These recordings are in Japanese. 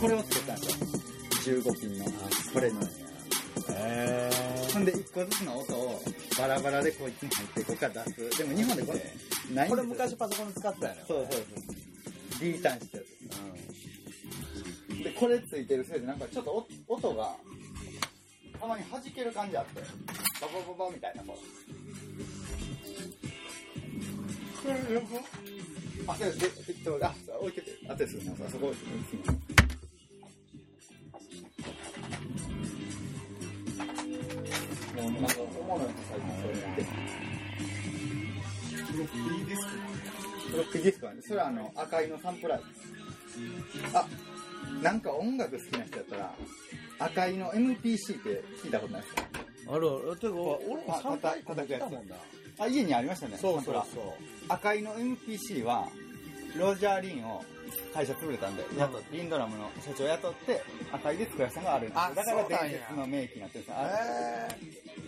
これを作ったんですよ。15ピンのこれの。ほんで1個ずつの音をバラバラでこいつに入ってこっから出す。でも日本でこれないんですよ。これ昔パソコン使ってたよね。そうそうそう。D ターンしてる。でこれついてるせいでなんかちょっと音がたまに弾ける感じあって、ババババみたいなこれ。これよく？あ、そうです。適当だ。置いてて、あてすみません。あそこ置いてて。なんか思うのよ、最近それ見てブロックディスク、ブロックディスクはね、それはあの赤いのサンプラーです。あ、なんか音楽好きな人だったら赤いの MPC って聞いたことないですか？あるある。てか俺もサンプラー叩くやつ、あ、家にありましたね。そうそうそう。赤いの MPC はロジャー・リンを会社潰れたんで、リンドラムの社長を雇って赤いで作らせたのがあるんです。だから伝説の名機になってるんですよ。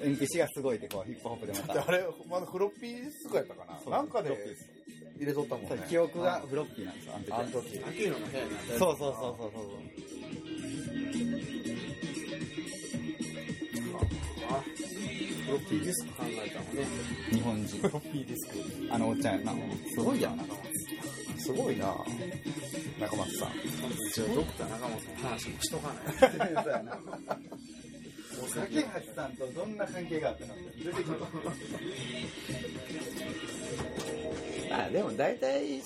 NPC がすごいで、こうヒップホップでまたあれ、まだフロッピースクやったかな、なんかで入れとったもんね。記憶がフロッピーなんですよ、あの時。アキーノの部屋になってる。そうそうそうそうそう。フロッピーディスク考えたもんね、日本人。フロッピーディスク、あのおっちゃんやな。すごいやん、中松すごいな、中松さん。一応ドクター中松の話もしとかない竹橋さんとどんな関係があったの出てきたあ、でも大体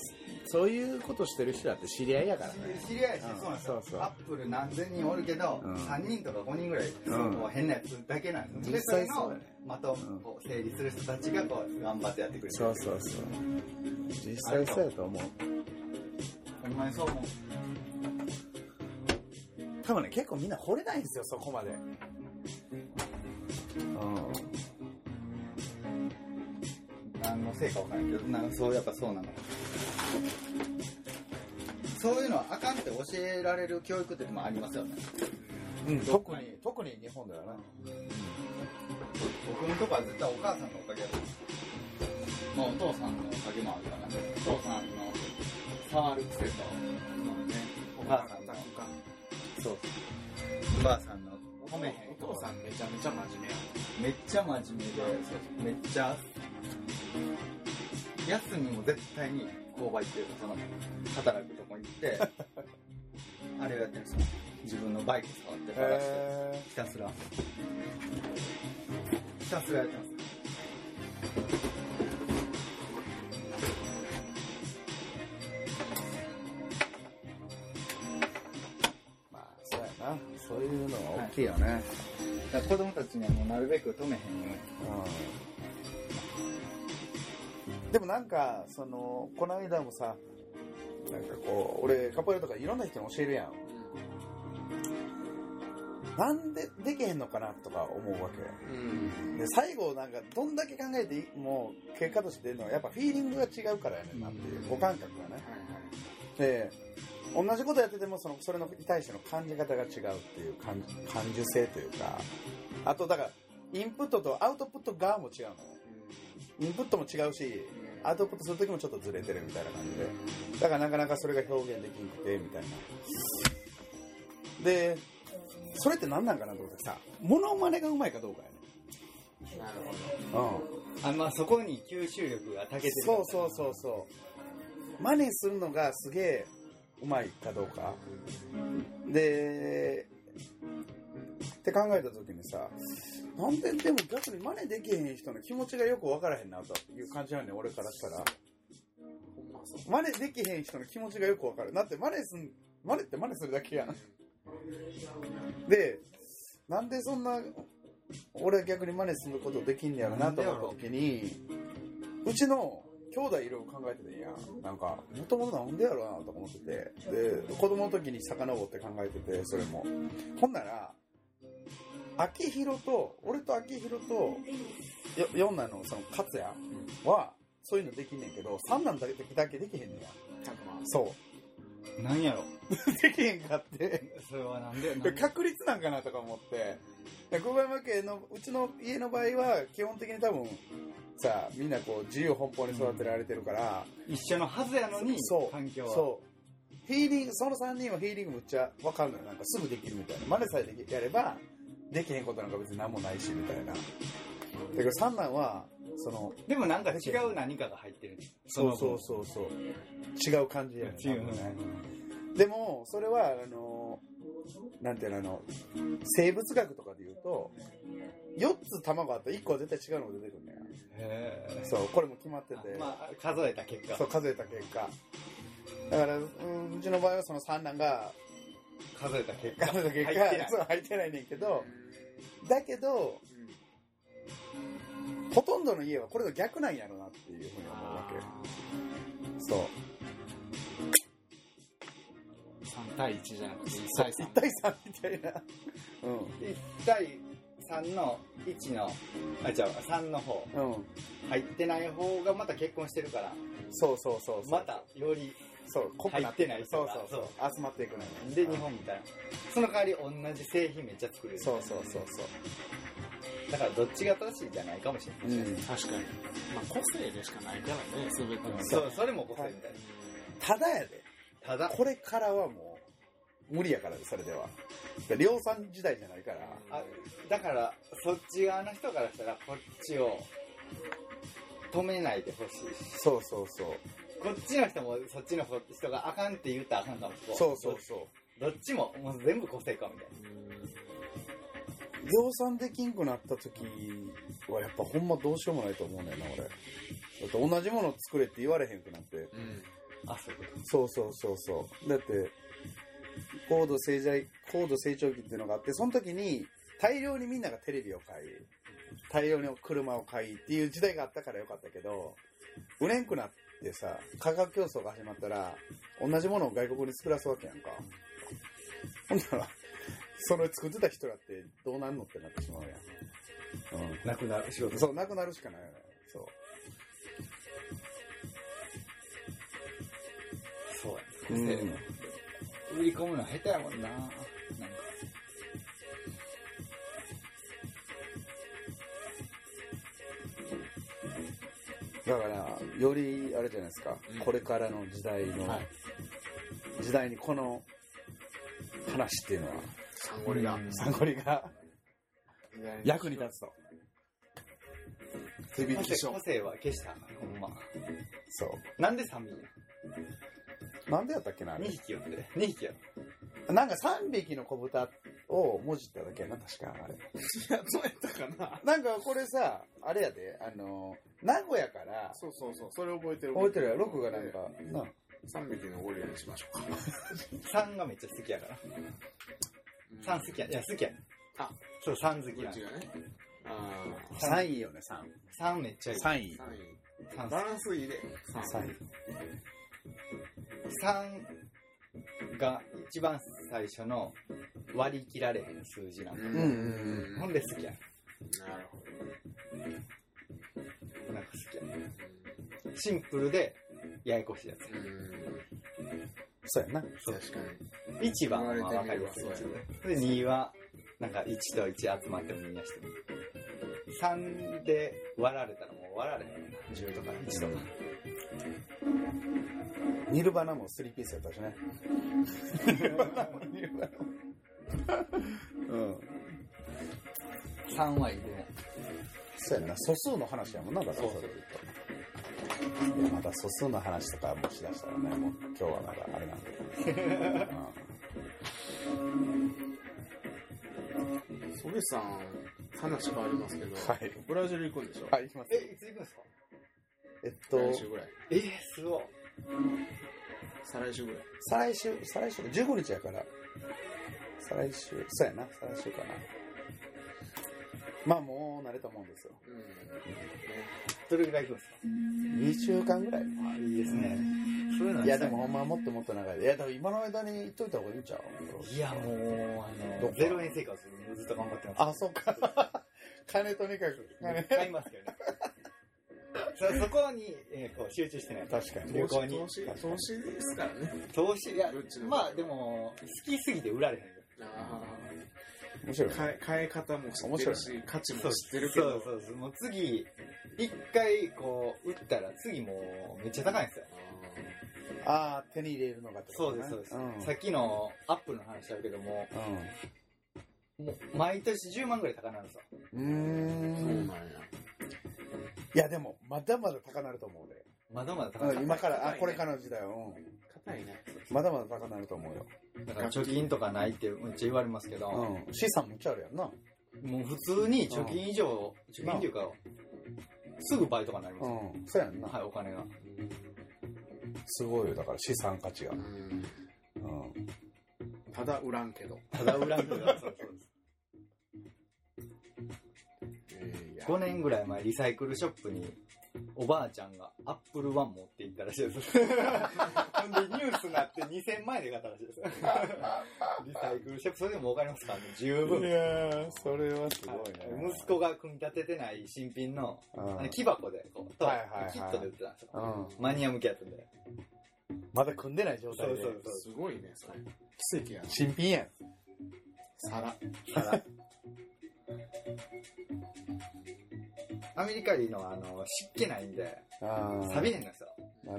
そういうことしてる人だって知り合いやからね。知り合いやし、うん、そうなんですよ。そうそう。アップル何千人おるけど、うん、3人とか5人ぐらい、うん、変なやつだけなんですよ。それの的を整理する人たちがこう頑張ってやってくれる。そうそうそう。実際そうやと思う。お前そう思う。多分ね、結構みんな惚れないんですよ、そこまで。何のせいか分からないけど、なんかそう、やっぱそうなの。そういうのはあかんって教えられる教育ってもありますよね。うん、特に日本だよな。僕のとこは絶対お母さんのおかげだ。まあお父さんのおかげもあるからね。お父さんの触る癖と、ね、お母さんのそう。お母さんの褒めへん。お父さんめちゃめちゃ真面目や。めっちゃ真面目で、めっちゃ休みも絶対に購買っていうかその働くとこに行ってあれをやってるんですよ。自分のバイク触って探して、ひたすらやってます。まあそうやな、そういうのは大きいよね。はい、だから子供たちにはもうなるべく止めへんように。でもなんかそのこの間もさ、なんかこう俺カポエラとかいろんな人に教えるやん、なんでできへんのかなとか思うわけ、うん、で最後なんかどんだけ考えても結果として出るのはやっぱフィーリングが違うからやねんなっていう五感覚がね、で同じことやっててもそれに対しての感じ方が違うっていう感受性というか、あとだからインプットとアウトプット側も違うのよ。インプットも違うしアウトプットするときもちょっとずれてるみたいな感じで、だからなかなかそれが表現できなくてみたいな、でそれって何なんかなと思ってさ、モノマネがうまいかどうかやね。なるほど、うん、まあそこに吸収力がたけてる。そう真似するのがすげえうまいかどうかでって考えたときにさ、なんででも逆に真似できへん人の気持ちがよく分からへんなという感じなんね、俺からしたら。真似できへん人の気持ちがよく分かる。だって真似って真似するだけやん。で、なんでそんな俺逆に真似することできんねやろなと思った時に、うちの兄弟いろいろ考えてたんや。なんかもともとなんでやろなと思ってて、で子供の時に遡って考えてて、それもほんなら。秋広と俺と秋広と四男のその勝也はそういうのできんねんけど、三男だけできへんねんや。そう。なんやろ。できへんかって。それはなんで。確率なんかなとか思って。小山家のうちの家の場合は基本的に多分さ、みんなこう自由奔放に育てられてるから、うん、一緒のはずやのに環境は。そう。ヒーリング、その3人はヒーリングむっちゃ分かるのよ。なんかすぐできるみたいな。マネさえでやればできへんことなんか別に何もないしみたいな。だけど三男はそのでもなんか違う何かが入ってる。そう違う感じやね。違うね。でもそれはなんていうの生物学とかで言うと4つ卵あったら1個は絶対違うのが出てくるね。へえ。そうこれも決まってて。まあ数えた結果。だから うちの場合はその三男が数えた結果入ってないねんけど、だけど、ほとんどの家はこれの逆なんやろなっていうふうに思うわけ。そう。3対1じゃなくて1対3。1対3みたいな。うん。1対3の1の3の方、うん、入ってない方がまた結婚してるから。そうまたより。そう濃くなってない人がそう集まっていくのよで日本みたいなその代わり同じ製品めっちゃ作れるそうだからどっちが正しいじゃないかもしれない、うん、確かに、まあ、個性でしかないからね全てのそうそれも個性みたいなただやでただこれからはもう無理やからそれでは量産時代じゃないからあだからそっち側の人からしたらこっちを止めないでほしいしそうこっちの人もそっちの人があかんって言ったらあかんかもそうどっちももう全部個性かみたいな量産できんくなった時はやっぱほんまどうしようもないと思うねんな俺だって同じもの作れって言われへんくなって、うん、あそうだって高度成長期っていうのがあってその時に大量にみんながテレビを買い大量に車を買いっていう時代があったからよかったけど売れんくなってでさ価格競争が始まったら同じものを外国に作らすわけやんかほんならそれ作ってた人らってどうなんのってなってしまうやん、うん、なくなる仕事そうなくなるしかないよねそうやね、うん、売り込むの下手やもんなだからよりあれじゃないですか、うん、これからの時代の、はい、時代にこの話っていうのはサンゴリが役に立つと手引き書個性は消したほんまそうなんで3匹なんでやったっけな2匹よって2匹やろなんか3匹の子豚をもじっただけやな確かあれそうやったかななんかこれさあれやで名古屋からそうそれ覚えてるやろ6がなんかな3匹のゴリラにしましょうか3がめっちゃ好きやから3好きやいや好きやあそう3好きや3いいよね3めっちゃいい3いいバランスいいで3いい3が一番最初の割り切られへん数字なんだ、うん、ほんで好きやなるほどなんか好きやシンプルでややこしいやつそうやなそう確かに1番は分かりますよで2はなんか1と1集まってもみんなして3で割られたらもう割られへん10とか1とかニルバナも3ピースやったしねニルバナも、うん、3はいいねそうやな素数の話やもんなだからそうまた素数の話とかもしだしたらねもう今日はまだあれなんだけどソゲさん話変わりますけど、はい、ブラジル行くんでしょはい行きますえいつ行くんですか来週ぐらいすごい再来週ぐらい再来週15日やから再来週そうやな再来週かなまあもう慣れたもんですよ、うん、どれぐらい行くんですか2週間ぐらいいいですね、うん、そういうのいやでもほんまもっともっと長いいやでも今の間に行っといた方がいいんちゃういやもう0円生活ずっと頑張ってますあそうか金とにかく買いますけどねそこに、こう集中してない確かに旅行に投資ですからね投資いやまあでも好きすぎて売られへんあ面白い買い方も知ってるし価値も知ってるけどそうもう次一回こう売ったら次もうめっちゃ高いんですよああ、手に入れるのがってことね。そうです、そうです。さっきのアップルの話だけども、もう毎年10万ぐらい高なるんですよ。そうなんや。いや、でも、まだまだ高なると思うね。まだまだ高なる。今から、あ、これからの時代は。硬いね。まだまだ高なると思うよ。だから貯金とかないってめっちゃ言われますけど、資産もちゃあるやんな。もう普通に貯金以上、貯金っていうか、すぐ倍とかになりますよ。そうやんな。はい、お金が。すごいよ、だから資産価値が。ただ売らんけど。ただ売らんけど。そうです。5年ぐらい前、リサイクルショップに、おばあちゃんがアップルワン持って行ったらしいです。ほんで、ニュースになって2000万円で買ったらしいです。リサイクルショップ、それでもお金持つからね、十分。いやー、それはすごいね。息子が組み立ててない新品の、木箱で、こう、と、キットで売ってたんですよ。マニア向けやったんで。まだ組んでない状態で。そうそうそう。すごいね、それ。奇跡やん。新品やん。皿。アメリカでいいのは湿気ないんで、錆びねえんですよ。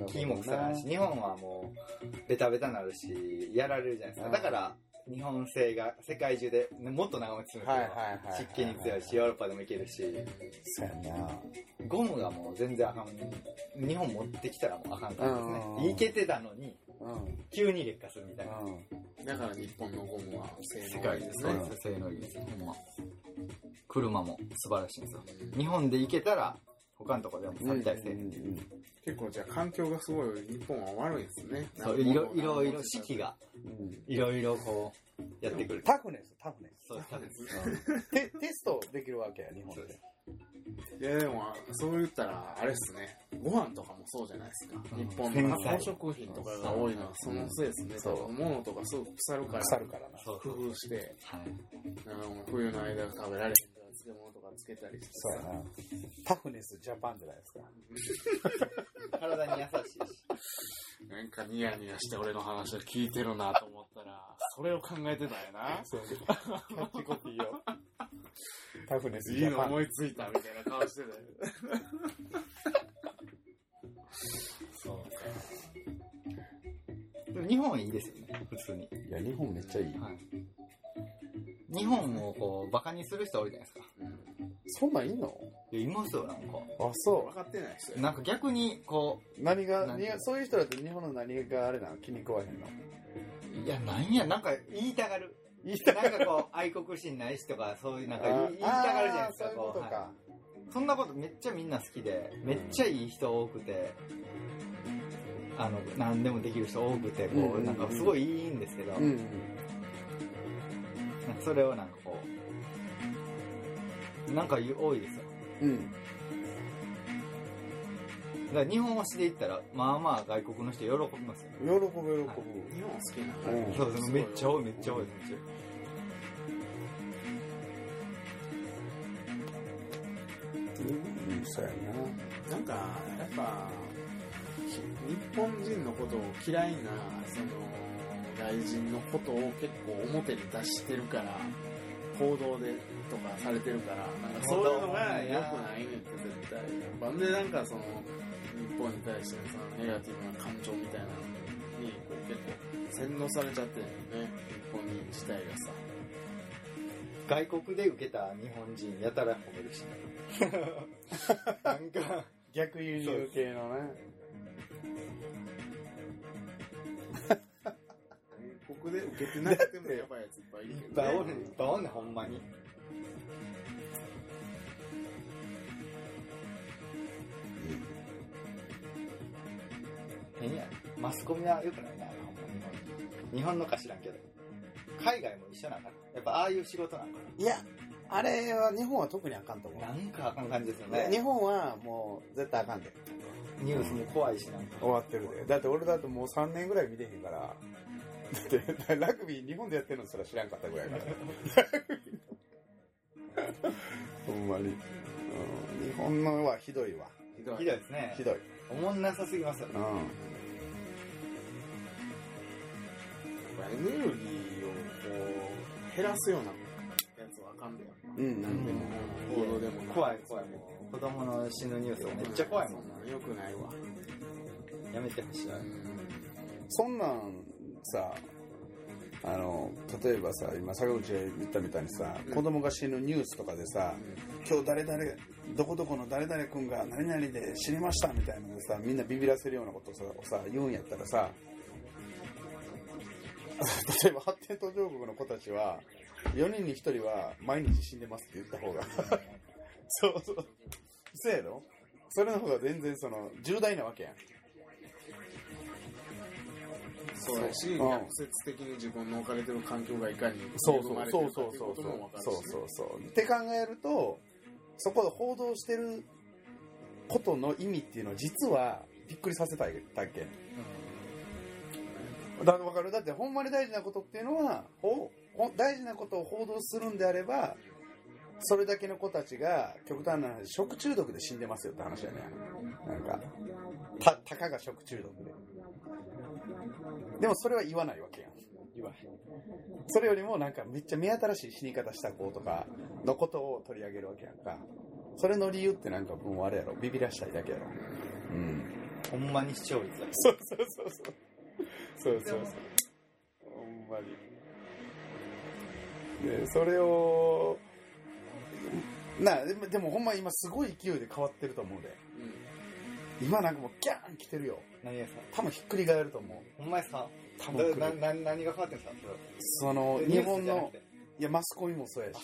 木も腐らないし、日本はもうベタベタなるし、やられるじゃないですか。だから日本製が世界中でもっと長持ちするんですよ。湿気に強いし、ヨーロッパでもいけるし。そうやな。ゴムがもう全然あかん。日本持ってきたらもうあかんからですね。いけてたのに、急に劣化するみたいな。だから日本のゴムは世界ですね。性能いいです。車も素晴らしいんですよ。日本で行けたら他のところでも錆びたりして、結構じゃあ環境がすごい日本は悪いですね。そういろいろ四季がいろいろこうやってくる。タフネス。そうです。テストできるわけや日本で。いやでもそう言ったらあれですね。ご飯とかもそうじゃないですか。日本の加工食品とかが多いのはそのせいですね。物とかすぐ腐るからな。工夫して、冬の間食べられる。漬物とかつけたりしてさ、そうやな、タフネスジャパンじゃないですか。体に優しいし、なんかニヤニヤして俺の話を聞いてるなと思ったら、それを考えてたよな。そうキャッチコピーよ。タフネスジャパン。いいの思いついたみたいな顔してたよ。そうか。でも日本いいですよね。普通に。いや日本めっちゃいい。日本をこうバカにする人多いじゃないですか。そんなんいいの？いやいますよなんか。あそう。分かってない人。なんか逆にこう何がそういう人だと日本の何があれなの気に食わへんの。いやなんやなんか言いたがる。なんかこう愛国心ないしとかそういうなんか言いたがるじゃないですか。そういうことか、はい。そんなことめっちゃみんな好きでめっちゃいい人多くて。何でもできる人多くてこうなんかすごいいいんですけど。それをなんかこうなんか多いですよ。だから日本推しで言ったらまあまあ外国の人喜びますよね。喜ぶ、はい。日本好きなの。そうめっちゃ多いですよ。そうやな。なんかやっぱ日本人のことを嫌いなその。外人のことを結構表に出してるから行動でとかされてるからなんかそういうのが良くないねって絶対やっぱでなんかその日本に対してそのネガティブな感情みたいなのにこう結構洗脳されちゃってるよね日本人自体がさ外国で受けた日本人やたら褒めるしなんか逆輸入系のねで受けてなくてもやばいやついっぱいいるけどね。いっぱいおんねほんまに。変や。マスコミは良くないなほんまに。日本のか知らんけど。海外も一緒なんかな。やっぱああいう仕事なんかな。いやあれは日本は特にあかんと思う。なんかあかん感じですよね。日本はもう絶対あかんで。ニュースも怖いしなんか。終わってるで。だって俺だともう3年ぐらい見てへんから。ラグビー日本でやってるのすら知らんかったぐらいからほんまに、日本のはひどいわひどいですねひどいおもんなさすぎますよね、エネルギーをこう減らすようなやつはあかんでよなんでも行動でも怖いもう子供の死ぬニュースめっちゃ怖いもんなよくないわやめてほしいそんなんさ、例えばさ、今坂口が言ったみたいにさ、子供が死ぬニュースとかでさ、今日誰々どこどこの誰々君が何々で死にましたみたいなのでさ、みんなビビらせるようなことをさ言うんやったらさ、例えば発展途上国の子たちは4人に1人は毎日死んでますって言った方がそうそう、そうやろ、それの方が全然その重大なわけやん。そうだし、直接的に自分の置かれてる環境がいかに恵まれてるかっていうことも分かるし、そうそうそうって考えると、そこで報道してることの意味っていうのを実はびっくりさせたいだけ、うん、だから分かる。だってほんまに大事なことっていうのは、大事なことを報道するんであれば、それだけの子たちが極端な話、食中毒で死んでますよって話だね。なんか たかが食中毒で、でもそれは言わないわけやん。言わない。それよりもなんかめっちゃ目新しい死に方した子とかのことを取り上げるわけやんか。それの理由ってなんかもうあれやろ、ビビらしたいだけやろ。うん。ほんまに視聴率だ。そうそうそうそう。そうそうそう。ほんまに。でそれをな、でもほんま今すごい勢いで変わってると思うで。今なんかもうギャーン来てるよ。何やさ、多分ひっくり返ると思う。お前さ、多分何が変わってんさ。その日本の、いやマスコミもそうやし、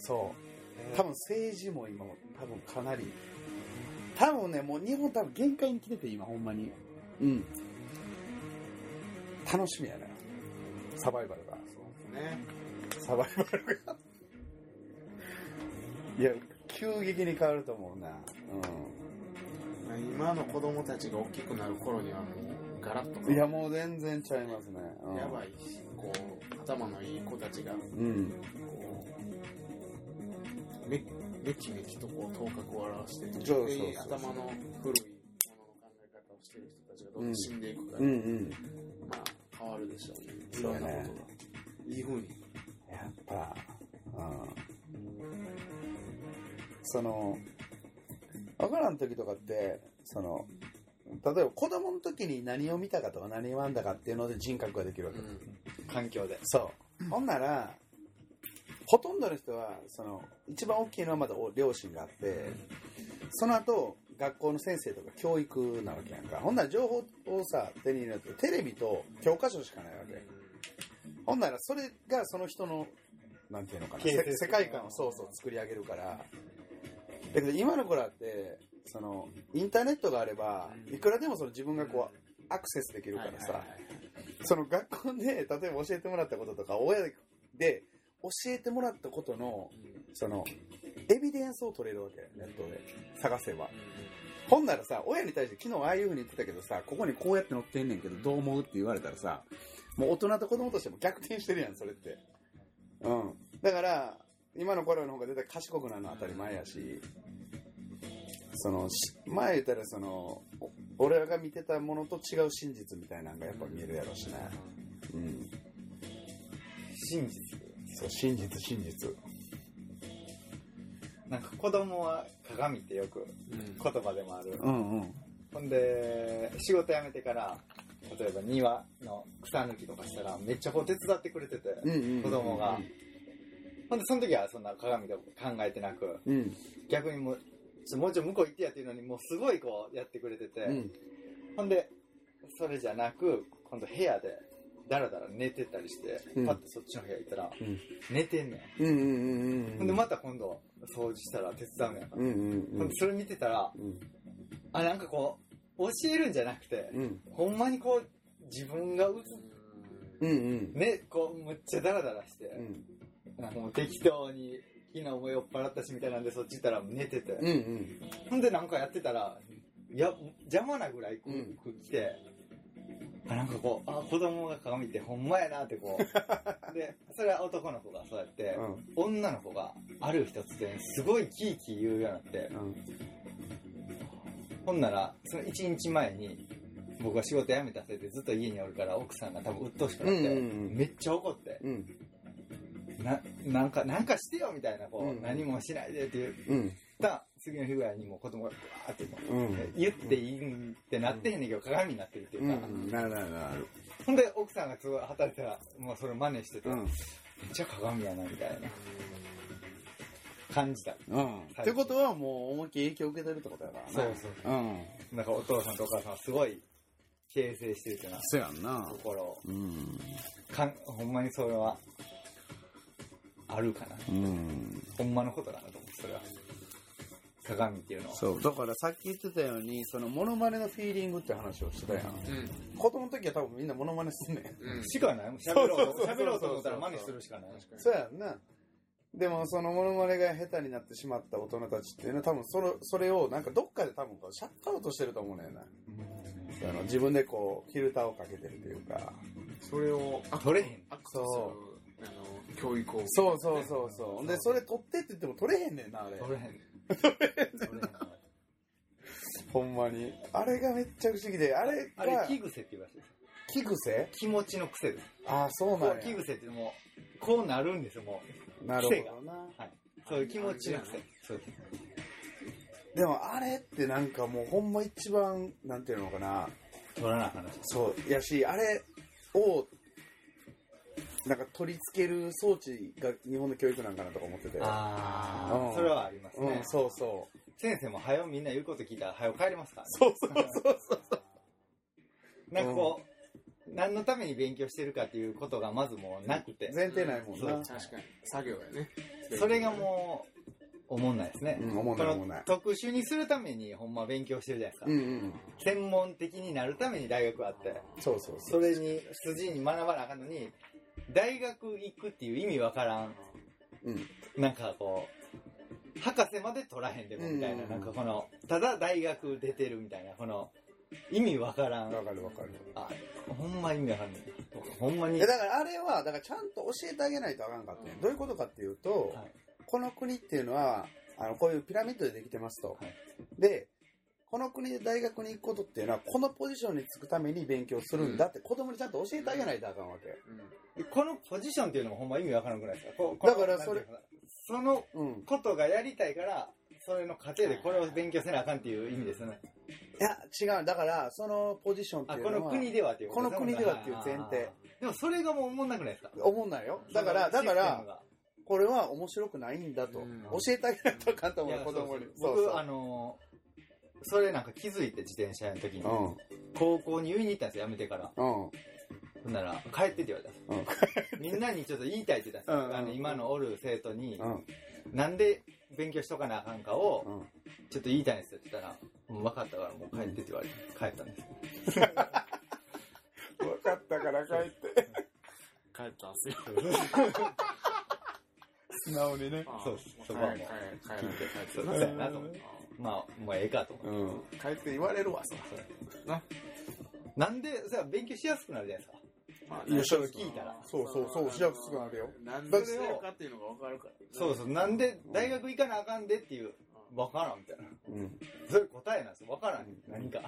そう。多分政治も今多分かなり、多分ね、もう日本多分限界に来てて今ほんまに。うん。楽しみやね。サバイバルが。そうですね。サバイバルが。いや急激に変わると思うな。うん。今の子供たちが大きくなる頃にはもうガラッと、いやもう全然ちゃいますね、うん、やばいし、こう頭のいい子たちが、うん、こうめきめきとこう頭角を現してで頭の古い考え方をしている人たちがどんどん死んでいくから、うんうんうん、まあ変わるでしょうね、いろんなことが、ね、いい風にやっぱ、うん、その僕らの時とかってその例えば子供の時に何を見たかとか何を読んだかっていうので人格ができるわけ、うん、環境で、そうほんならほとんどの人はその一番大きいのはまだ両親があって、その後学校の先生とか教育なわけやんか。ほんなら情報をさ手に入れるとテレビと教科書しかないわけ。ほんならそれがその人のなんていうのかな、世界観をそうそう作り上げるから。だけど今の子らってそのインターネットがあればいくらでもその自分がこうアクセスできるからさ、その学校で例えば教えてもらったこととか親で教えてもらったことのそのエビデンスを取れるわけ、ネットで探せば。ほんならさ、親に対して昨日ああいう風に言ってたけどさ、ここにこうやって載ってんねんけどどう思うって言われたらさ、もう大人と子供としても逆転してるやんそれって。うん、だから今の子らの方が絶対賢くなるのは当たり前やし、その前言ったらその俺らが見てたものと違う真実みたいなのがやっぱ見えるやろしね、うん、真実、そう真実真実。なんか子供は鏡ってよく言葉でもある、うんうんうん、ほんで仕事辞めてから例えば庭の草抜きとかしたらめっちゃ手伝ってくれてて、うんうんうん、子供が、ほんでその時はそんな鏡とか考えてなく、うん、逆にもうちょい向こう行ってやっていうのにもうすごいこうやってくれてて、うん、ほんでそれじゃなく今度部屋でだらだら寝てたりして、うん、パッとそっちの部屋行ったら、うん、寝てんねん、うんうんうんうん、ほんでまた今度掃除したら手伝うねんから、うんうんうん、ほんでそれ見てたら、うん、あなんかこう教えるんじゃなくて、うん、ほんまにこう自分がうんうんね、こうむっちゃだらだらして、うんもう適当に昨日も酔っ払ったしみたいなんでそっち行ったら寝てて、うんうん、ほんでなんかやってたら邪魔なぐらいこう、うん、来てなんかこうあ子供が鏡ってほんまやなってこうでそれは男の子がそうやって、うん、女の子がある一つですごいキーキー言うようになって、うん、ほんならその1日前に僕は仕事辞めたせいでずっと家におるから奥さんが多分鬱陶しくなって、うんうんうん、めっちゃ怒って、うんなんかしてよみたいなこう、うん、何もしないでって言った、うん、次の日ぐらいにも子供がわーって、うん、言っていいってなってへんねんけど、うん、鏡になってるっていうか、うんうん、なるほんで奥さんがすごい働いたらもうそれ真似してて、うん、めっちゃ鏡やなみたいな感じだ、うん、ってことはもう思いっきり影響受けてるってことやからね。そうそう、うん、なんかお父さんとお母さんはすごい形成してるってな。そうやんな、心を、うん、ほんまにそれはあるかな、うん、ほんまのことだなと思って、それは鏡っていうのは。そうだからさっき言ってたようにそのモノマネのフィーリングって話をしてたやん、うん、子供の時は多分みんなモノマネすんねん、うん、しかないもん、喋ろうと思ったら真似するしかない。そうやんな。でもそのモノマネが下手になってしまった大人たちっていうのは多分それをなんかどっかで多分シャットアウトしてると思うねんな、うん、自分でこうフィルターをかけてるというか、それを取れへん、そう教育を、ね、そうそうそうそう。でそれ取ってって言っても取れへんねんな、あれ取れへんねんほんまにあれがめっちゃ不思議で、あれ気癖って言いました。気癖？気持ちの癖です。ああ、そうなんや。気癖ってもうこうなるんですよ、もう。なるほどな。はい。そういう気持ちの癖。そうです。でもあれってなんかもうほんま一番なんていうのかな。取らなかな。そうやし、あれをなんか取り付ける装置が日本の教育なんかなとか思ってて。ああ、うん、それはありますね。うん、そうそう。先生もはよみんな言うこと聞いたらはよ帰りますから、ね。そうそうそうそうそう。なんかこう。うん、何のために勉強してるかっていうことがまずもうなくて、前提ないもんな。確かに作業やね。それがもうおもんないですね、うん、おもんないおもんない。特殊にするためにほんま勉強してるじゃないですか、うんうん、専門的になるために大学あって、そうそうそう、それに筋に学ばなあかんのに大学行くっていう意味わからん、うん、なんかこう博士まで取らへんでもみたいな、うんうんうん、なんかこのただ大学出てるみたいな、この意味わからん。わかるわかる。あ、ほんま意味わかんない。ほんまに。だからあれはだからちゃんと教えてあげないとあかんかった、ね。どういうことかっていうと、はい、この国っていうのはこういうピラミッドでできてますと、はい。で、この国で大学に行くことっていうのはこのポジションにつくために勉強するんだって、うん、子供にちゃんと教えてあげないとあかんわけ。うん、このポジションっていうのもほんま意味わからんくないですか。だからそのことがやりたいから。それの過程でこれを勉強せなあかんっていう意味ですよね。いや違う、だからそのポジションっていうのはこの国ではっていうことですね。この国ではっていう前提。でもそれがもう思んなくないですか。思んないよ。だからこれは面白くないんだと教えてあげないとあかんと思う、子供に。僕それなんか気づいて自転車の時に、うん、高校に言いに行ったんですよ、辞めてから。うん。そんなら帰ってって言われた、うん、みんなにちょっと言いたいって言ったんですよ、うん、今のおる生徒に、うん、なんで勉強しとかなあかんかを、うん、ちょっと言いたいんですよって言ったら、うん、分かったからもう帰ってって言われて、うん、帰ったんですよ分かったから帰って帰ったんすよ素直にね。そうです、そこはもう聞いて帰ってそうなと思って、まあもうええかと思って、うん、帰って言われるわ、そうな、なんでそれは勉強しやすくなるじゃないですか。それ聞いたらそうしやすくなるよ。なんでそれかっていうのが分かるから、ね、そうなんで大学行かなあかんでっていう、分からんみたいな、うん、それ答えなんですよ、分からん、うん、何か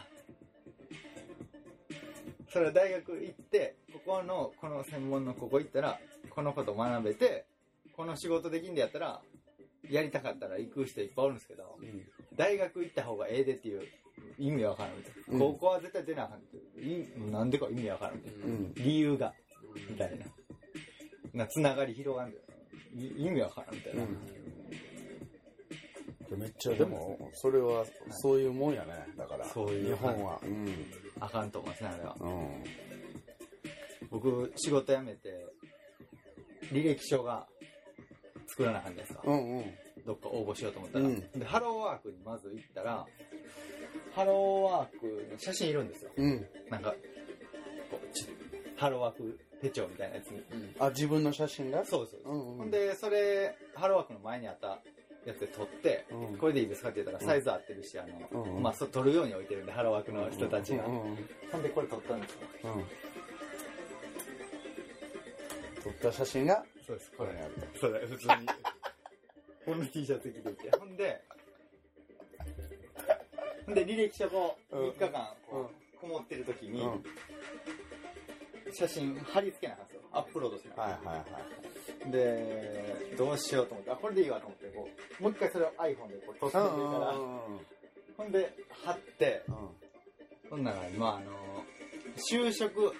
それは大学行ってこの専門のここ行ったらこのこと学べてこの仕事できんでやったらやりたかったら行く人いっぱいおるんですけど、うん、大学行った方がええでっていう意味わからんみたいな、うん、高校は絶対出なあかんってなんでか意味わからんみたいな、うん、理由がみたいなつながり広がる意味わからんみたいな、うん、めっちゃでもそれはそういうもんやね、はい、だからそういう日本は、うん、あかんと思いますね、あれは、うん、僕仕事辞めて履歴書が作らなあかんじゃないですか、うんうん、どっか応募しようと思ったら、うん、でハローワークにまず行ったらハローワークの写真いるんですよ、うん、なんかハローワーク手帳みたいなやつに、うん、あ自分の写真がそうそう、うんうん、ほんでそれハローワークの前にあったやつで撮って、うん、これでいいですかって言ったらサイズ合ってるしうんまあ、撮るように置いてるんでハローワークの人たちが、うんうんうん、ほんでこれ撮ったんですよ、うん、撮った写真がそうですこれにあるそうだ普通にこの T シャツ着ていてほんで履歴書を3日間こうこもってるときに写真貼り付けなかったんですよ、アップロードしてなかった、はいはいはい、でどうしようと思ってこれでいいわと思ってこうもう一回それを iPhone でこう撮ってみるから、うんうんうん、ほんで貼って、うん、そんなの今就職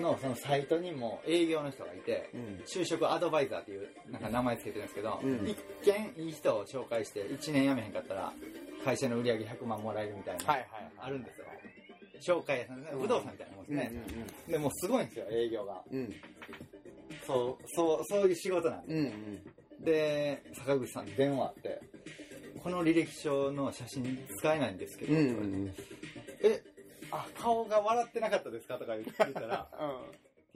のそのサイトにも営業の人がいて、うん、就職アドバイザーっていうなんか名前つけてるんですけど、うん、一見いい人を紹介して1年辞めへんかったら会社の売り上げ100万もらえるみたいな、はいはい、あるんですよ。紹介屋さん、不動産みたいなもんですね、うんうんうん、でもうすごいんですよ営業が、うん、そういう仕事なんで、うんうん、で坂口さんに電話あって、この履歴書の写真使えないんですけど、うんうんうん、えあ顔が笑ってなかったですかとか言ったら、うん、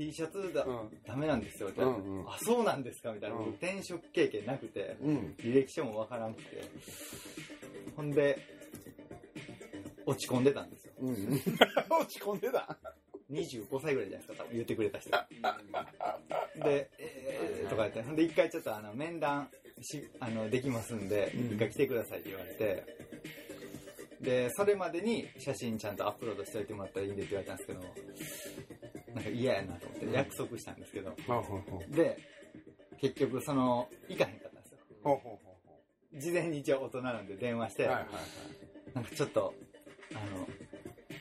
T シャツだ、うん、ダメなんですよみたいな、うんうん、あそうなんですかみたいな、うん、転職経験なくて、うん、履歴書もわからなくて、ほんで落ち込んでたんですよ、うん、落ち込んでた25歳ぐらいじゃないですか多分言ってくれた人で、とか言って、ほんで一回ちょっと面談できますんで一回来てくださいって言われて、でそれまでに写真ちゃんとアップロードしておいてもらったらいいんでって言われたんですけど、なんか嫌やなと思って約束したんですけど、うん、で結局その行かへんかったんですよ、うん、事前に一応大人なんで電話して、はいはいはい、なんかちょっと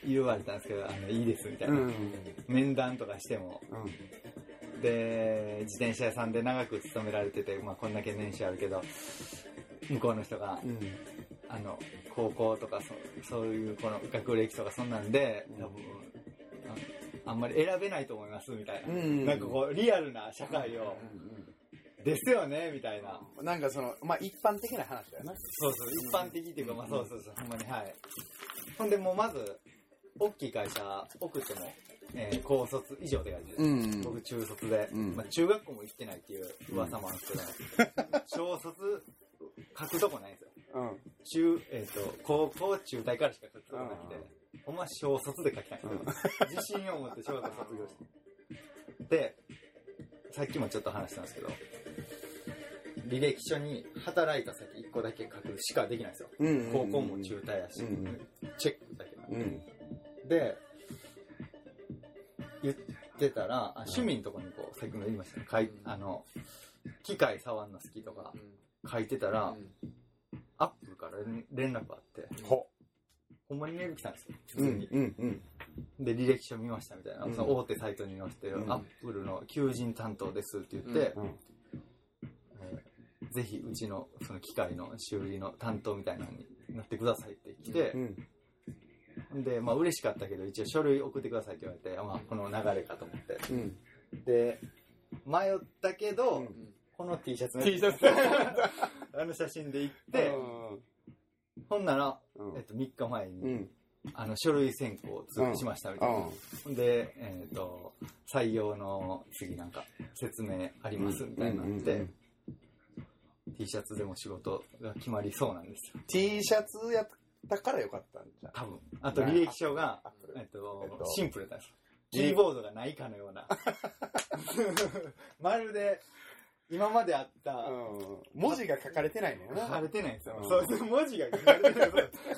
言われたんですけどいいですみたいな、うんうんうん、面談とかしても、うん、で自転車屋さんで長く勤められてて、まあ、こんだけ年収あるけど向こうの人が、うん、高校とかそういうこの学歴とかそんなんで、うん、多分あんまり選べないと思いますみたいな、うんうん、なんかこうリアルな社会を、うんうん、ですよねみたいな、なんかそのまあ一般的な話だよね。そうそう一般的っていうか、まあそうそうそうほんまにはい。ほんでもうまず大きい会社送っても、高卒以上って感じです、うんうん、僕中卒で、うんまあ、中学校も行ってないっていう噂もあるんですけど、うん、小卒書くとこないんですよ、うん高校中退からしか書くとこなくて、うん、ほんま小卒で書きたい、うん、自信を持って小学校卒業してでさっきもちょっと話したんですけど履歴書に働いた先1個だけ書くしかできないんですよ、うんうんうんうん、高校も中退やし、うんうん、チェックだけなんで、うんで言ってたら趣味のところにこうさっきも言いましたね、うん、機械触るの好きとか書いてたら、うん、アップルから連絡あって、うん、ほんまにメール来たんですよ普通に、うんうんうん、で履歴書見ましたみたいな、うん、その大手サイトに載せて、うん、アップルの求人担当ですって言って、うんうんぜひうち その機械の修理の担当みたいなのになってくださいって来て、うんうんでまあ嬉しかったけど一応書類送ってくださいって言われて、まあ、この流れかと思って、うん、で迷ったけど、うん、この T シャツ、ね、T シャツ写真で行ってほんなら、うん3日前に、うん、書類選考を通知しましたみたいな、うん、で、採用の次なんか説明ありますみたいになって、うんうんうんうん、T シャツでも仕事が決まりそうなんですよ。 T シャツやだから良かったんじゃん多分。あと履歴書が、シンプルだしキーボードがないかのようなまるで今まであった、うん、文字が書かれてないのよね。書かれてないんですよ、うん、そう文字が書かれてない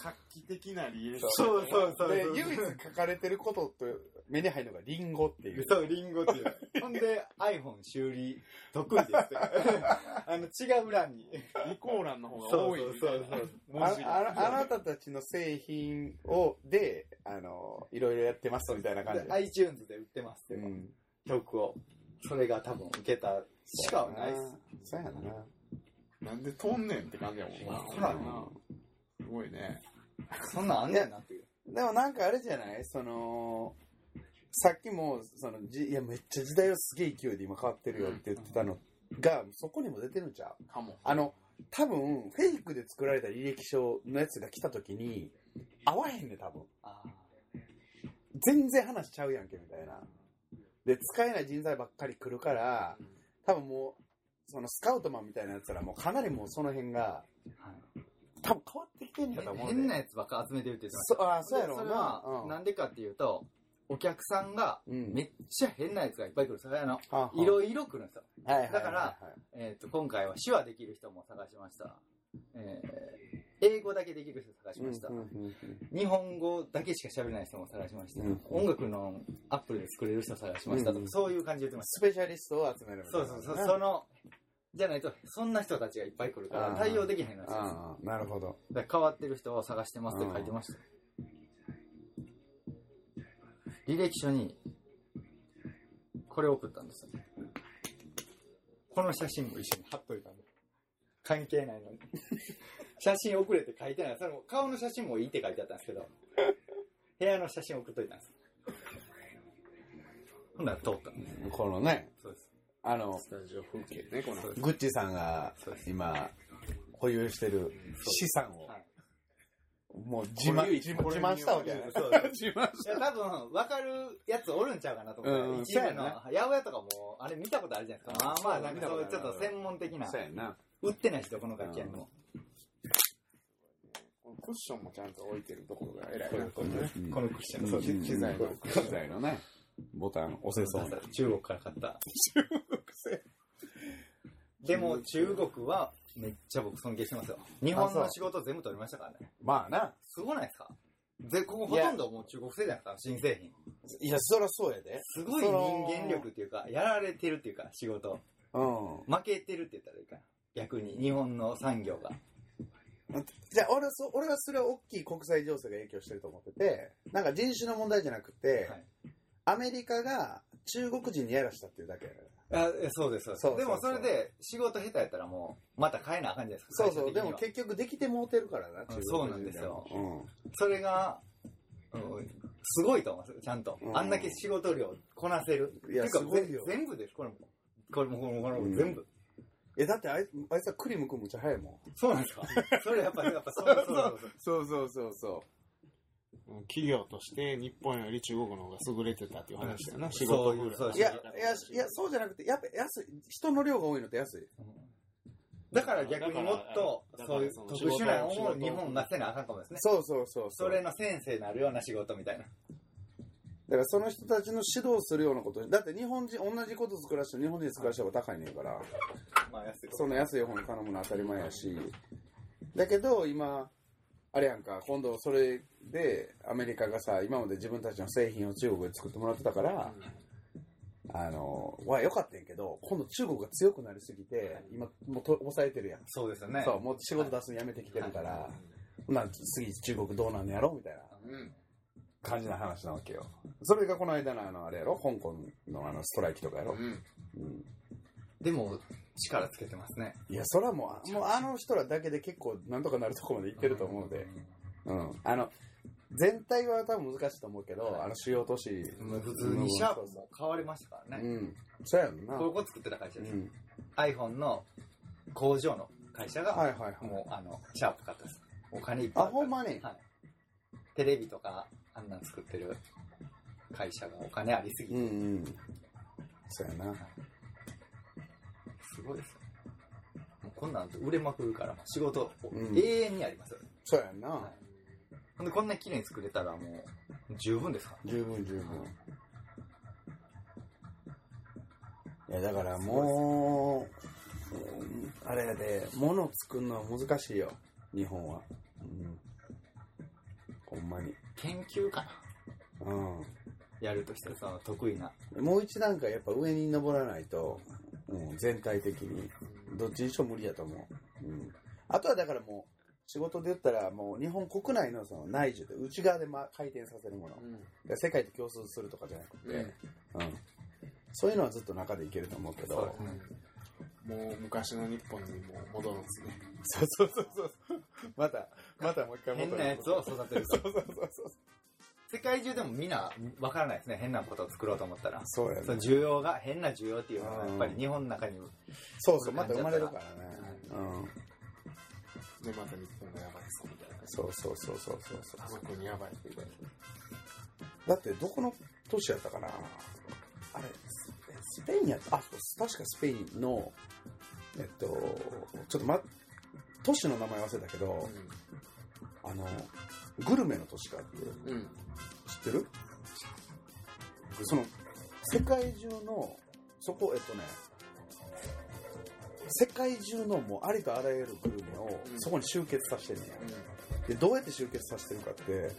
画期的な理由そうそうそうで唯一書かれてることと目に入るのがリンゴっていうそうリンゴっていうほんで iPhone 修理得意です違う欄にリコー欄の方が多いそうあなたたちの製品をでいろいろやってますみたいな感じで iTunes で売ってますって、うん、曲をそれが多分受けたしかはないっす。そうやな。なんでとんねんって感じやもん。わからんな。すごいね。そんなんあんねんなっていう。でもなんかあれじゃない？さっきもいやめっちゃ時代はすげえ勢いで今変わってるよって言ってたのが、うん、そこにも出てるんちゃう？かも。多分フェイクで作られた履歴書のやつが来た時に合わへんね多分。あ全然話ちゃうやんけみたいな。で使えない人材ばっかり来るから。多分もうそのスカウトマンみたいなやつらもうかなりもうその辺が多分変わってきてるんだと思うね。変なやつばっか集めてるって言ってました。そうやろうな。それはなんでかっていうと、お客さんがめっちゃ変なやつがいっぱい来るんですよ。いろいろ来るんですよ、はいはいはいはい、だから、今回は手話できる人も探しました、英語だけできる人探しました、うんうんうんうん、日本語だけしか喋れない人も探しました、うんうん、音楽のアップルで作れる人探しましたとか、うんうん、そういう感じで言ってます。スペシャリストを集めるみたいな。そうそうそう、そのじゃないとそんな人たちがいっぱい来るから対応できへんらしいです。ああなるほど。だから変わってる人を探してますって書いてました。履歴書にこれを送ったんですよね。この写真も一緒に貼っといたの。関係ないのに。写真送れって書いてない。それも顔の写真もいいって書いてあったんですけど、部屋の写真送っといたんです。ほんなら通ったんです。このね、そうです。スタジオ風景ね、このグッチさんが今保有してる資産を。もう自慢したわけやね。そうです。自慢した。いや多分分かるやつおるんちゃうかなと思って。一部の八百屋とかもあれ見たことあるじゃないですか。まあまあなんかそうちょっと専門的な。そうやな。売ってない人この楽器やんの。クッションもちゃんと置いてるところが偉いな。このクッション。そう機材の機材のねボタン押せそう。中国から買った。中国製。でも中国は。めっちゃ僕尊敬してますよ。日本の仕事全部取りましたからね。まあな。すごないですか。でここほとんどもう中国製じゃなくて新製品。いやそりゃそうやで。すごい人間力っていうかやられてるっていうか仕事。うん。負けてるって言ったらいいかな。逆に日本の産業が。じゃあ俺はそれは大きい国際情勢が影響してると思ってて、なんか人種の問題じゃなくて、はい、アメリカが中国人にやらしたっていうだけ。あそうですそうです。でもそれで仕事下手やったらもうまた変えなあかんじゃないですか。そうそう。でも結局できてもうてるからな。そうなんですよ。うん、それが、うん、すごいと思います。ちゃんと、うん、あんだけ仕事量こなせる。いやすごいよ。全部です。これも全部。えだってあいつはクリムくんむちゃ早いもん。そうなんですか。それやっぱそう。企業として日本より中国の方が優れてたっていう話だよな。仕事ぐらい。いやそうじゃなくてやっぱ安い人の量が多いのって安い。だから逆にもっとそういう特殊なものを日本がせなあかんかもですね。そう。それの先生になるような仕事みたいな。だからその人たちの指導するようなことだって日本人同じこと作らして日本人作らした方が高いねんから。まあ安い。その安い方に頼むのは当たり前やし。だけど今。あれやんか今度それでアメリカがさ今まで自分たちの製品を中国で作ってもらってたから、うん、は良かったんやけど今度中国が強くなりすぎて今もう抑えてるやん。そうですよね。そうもう仕事出すのやめてきてるから、はい、なん次中国どうなんのやろみたいな感じな話なわけよ。それがこの間のあれやろ香港のストライキとかやろ、うんうん、でも力つけてますね。いやそれはもうあの人らだけで結構なんとかなるとこまでいってると思うので、うん、全体は多分難しいと思うけど、はい、主要都市普通にシャープも変わりましたからね。うん、そうやんな。ここ作ってた会社です、うん。iPhone の工場の会社が、はいはいはい、もうシャープ買ったです。お金いっぱいあった。あほんまに。はい。テレビとかあんなん作ってる会社がお金ありすぎて。うんうん。そうやな。すごいですよ、ね、もうこんなん売れまくるから仕事、うん、永遠にありますよね。そうやんな、はい、でこんな綺麗に作れたらもう十分ですか、ね、十分、うん、いやだからもう、ね、あれやで物を作るのは難しいよ日本は、うん、ほんまに研究かな、うん、やるとしたらその得意なもう一段階やっぱ上に登らないとうん、全体的にどっちにしろ無理やと思う、うん、あとはだからもう仕事で言ったらもう日本国内のその内需で内側で回転させるもの、うん、世界と競争するとかじゃなくて、うんうん、そういうのはずっと中でいけると思うけど、うん、もう昔の日本にも戻るんですね。そうまたもう一回戻る変なやつを育てるそう世界中でもみんなわからないですね。変なことを作ろうと思ったらそうや、ね、その需要が変な需要っていうのはやっぱり日本の中にそうまた生まれるからね、うん、でまた日本がやばいですみたいなそう家族にやばいって言われる。だってどこの都市やったかなあれスペインやった確かスペインのちょっと都市の名前忘れたけど、うん、グルメの都市があって、うん、知ってる？その世界中のそこ世界中のもうありとあらゆるグルメをそこに集結させてるんや、うん、でどうやって集結させてるかって